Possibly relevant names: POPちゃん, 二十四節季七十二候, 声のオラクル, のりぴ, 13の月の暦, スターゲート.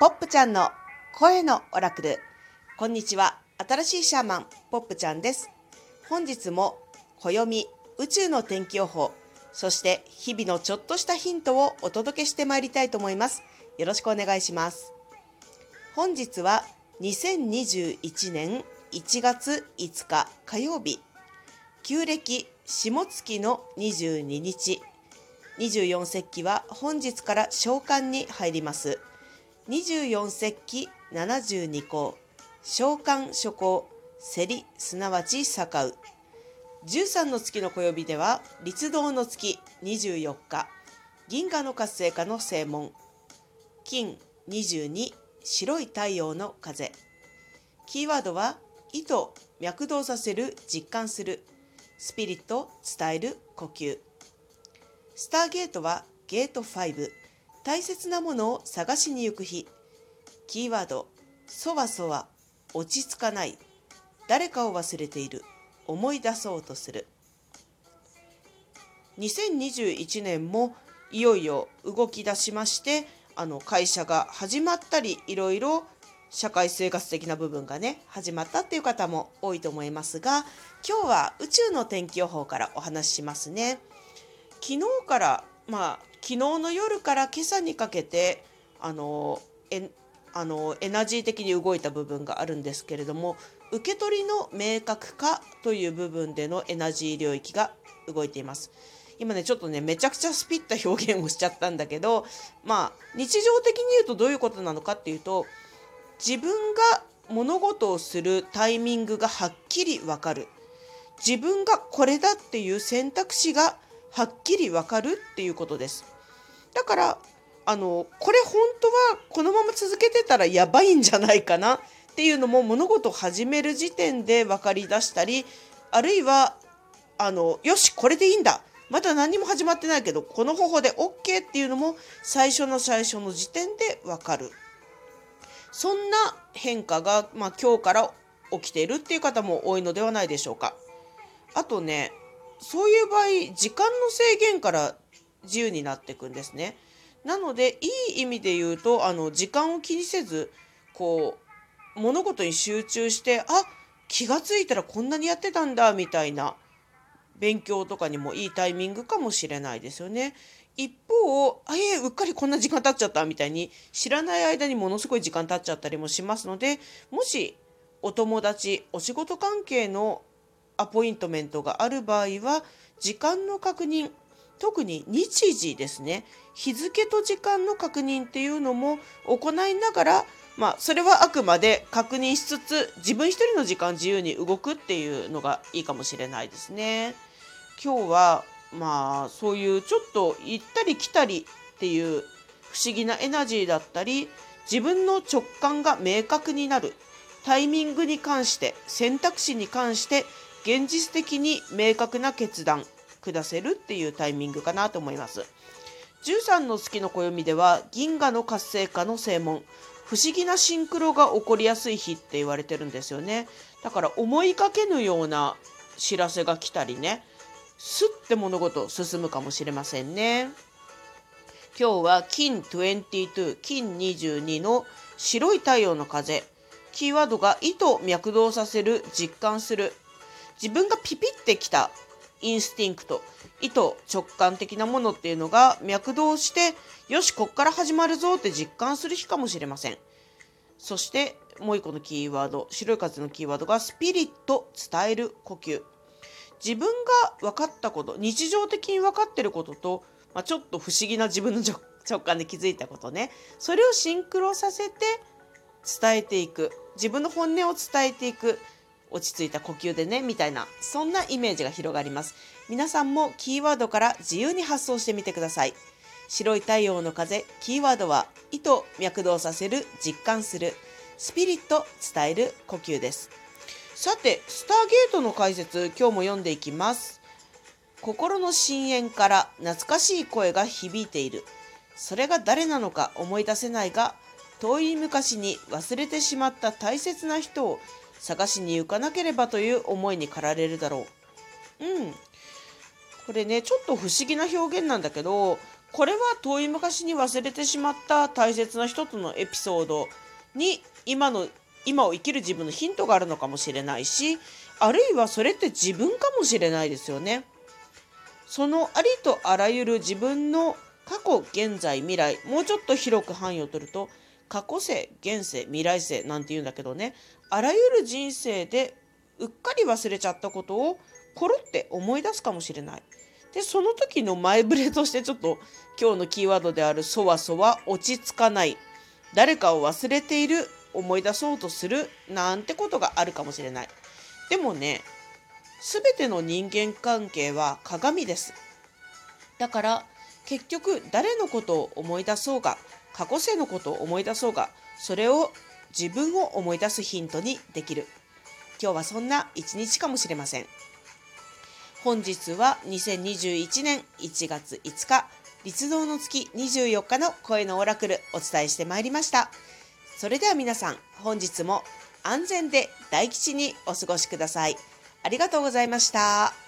ポップちゃんの声のオラクル。こんにちは、新しいシャーマンポップちゃんです。本日も暦、宇宙の天気予報、そして日々のちょっとしたヒントをお届けしてまいりたいと思います。よろしくお願いします。本日は2021年1月5日火曜日、旧暦下月の22日、24節気は本日から小寒に入ります。24節気72候、小寒初候、せりすなわちさかう。13の月の暦では立冬の月24日、銀河の活性化の正門、金22、白い太陽の風。キーワードは意図、脈動させる、実感する、スピリット、伝える、呼吸。スターゲートはゲート5、大切なものを探しに行く日。キーワード、そわそわ、落ち着かない、誰かを忘れている、思い出そうとする。2021年もいよいよ動き出しまして、会社が始まったり、いろいろ社会生活的な部分がね、始まったっていう方も多いと思いますが、今日は宇宙の天気予報からお話ししますね。昨日から昨日の夜から今朝にかけてエナジー的に動いた部分があるんですけれども、受け取りの明確化という部分でのエナジー領域が動いています。今ね、ちょっとね、めちゃくちゃスピった表現をしちゃったんだけど、日常的に言うとどういうことなのかっていうと、自分が物事をするタイミングがはっきり分かる、自分がこれだっていう選択肢がはっきり分かるっていうことです。だからこれ本当はこのまま続けてたらやばいんじゃないかなっていうのも、物事を始める時点で分かりだしたり、あるいはよしこれでいいんだ、まだ何も始まってないけどこの方法で OK っていうのも最初の時点で分かる。そんな変化が、今日から起きているっていう方も多いのではないでしょうか。あとね、そういう場合、時間の制限から自由になっていくんですね。なのでいい意味で言うと、時間を気にせず物事に集中して、あ、気がついたらこんなにやってたんだみたいな勉強とかにもいいタイミングかもしれないですよね。一方、うっかりこんな時間経っちゃったみたいに、知らない間にものすごい時間経っちゃったりもしますので、もしお友達、お仕事関係のアポイントメントがある場合は、時間の確認、特に日時ですね、日付と時間の確認っていうのも行いながら、それはあくまで確認しつつ、自分一人の時間自由に動くっていうのがいいかもしれないですね。今日はそういうちょっと行ったり来たりっていう不思議なエナジーだったり、自分の直感が明確になる、タイミングに関して、選択肢に関して現実的に明確な決断下せるっていうタイミングかなと思います。13の月の暦では銀河の活性化の正門、不思議なシンクロが起こりやすい日って言われてるんですよね。だから思いかけぬような知らせが来たりね、すって物事進むかもしれませんね。今日は金22、金22の白い太陽の風。キーワードが意図、脈動させる、実感する。自分がピピってきたインスティンクト、意図、直感的なものっていうのが脈動して、よしこっから始まるぞって実感する日かもしれません。そしてもう一個のキーワード、白い風のキーワードがスピリット、伝える、呼吸。自分が分かったこと、日常的に分かっていることと、ちょっと不思議な自分の直感で気づいたことね、それをシンクロさせて伝えていく、自分の本音を伝えていく、落ち着いた呼吸でねみたいな、そんなイメージが広がります。皆さんもキーワードから自由に発想してみてください。白い太陽の風、キーワードは意図、脈動させる、実感する、スピリット、伝える、呼吸です。さて、スターゲートの解説、今日も読んでいきます。心の深淵から懐かしい声が響いている。それが誰なのか思い出せないが、遠い昔に忘れてしまった大切な人を探しに行かなければという思いに駆られるだろう。これね、ちょっと不思議な表現なんだけど、これは遠い昔に忘れてしまった大切な人とのエピソードに今を生きる自分のヒントがあるのかもしれないし、あるいはそれって自分かもしれないですよね。そのありとあらゆる自分の過去、現在、未来、もうちょっと広く範囲を取ると過去世、現世、未来世なんて言うんだけどね、あらゆる人生でうっかり忘れちゃったことをコロって思い出すかもしれない。で、その時の前触れとしてちょっと今日のキーワードであるそわそわ、落ち着かない、誰かを忘れている、思い出そうとするなんてことがあるかもしれない。でもね、すべての人間関係は鏡です。だから結局誰のことを思い出そうが、過去世のことを思い出そうが、それを自分を思い出すヒントにできる。今日はそんな一日かもしれません。本日は2021年1月5日、立冬の月24日の声のオラクルお伝えしてまいりました。それでは皆さん、本日も安全で大吉にお過ごしください。ありがとうございました。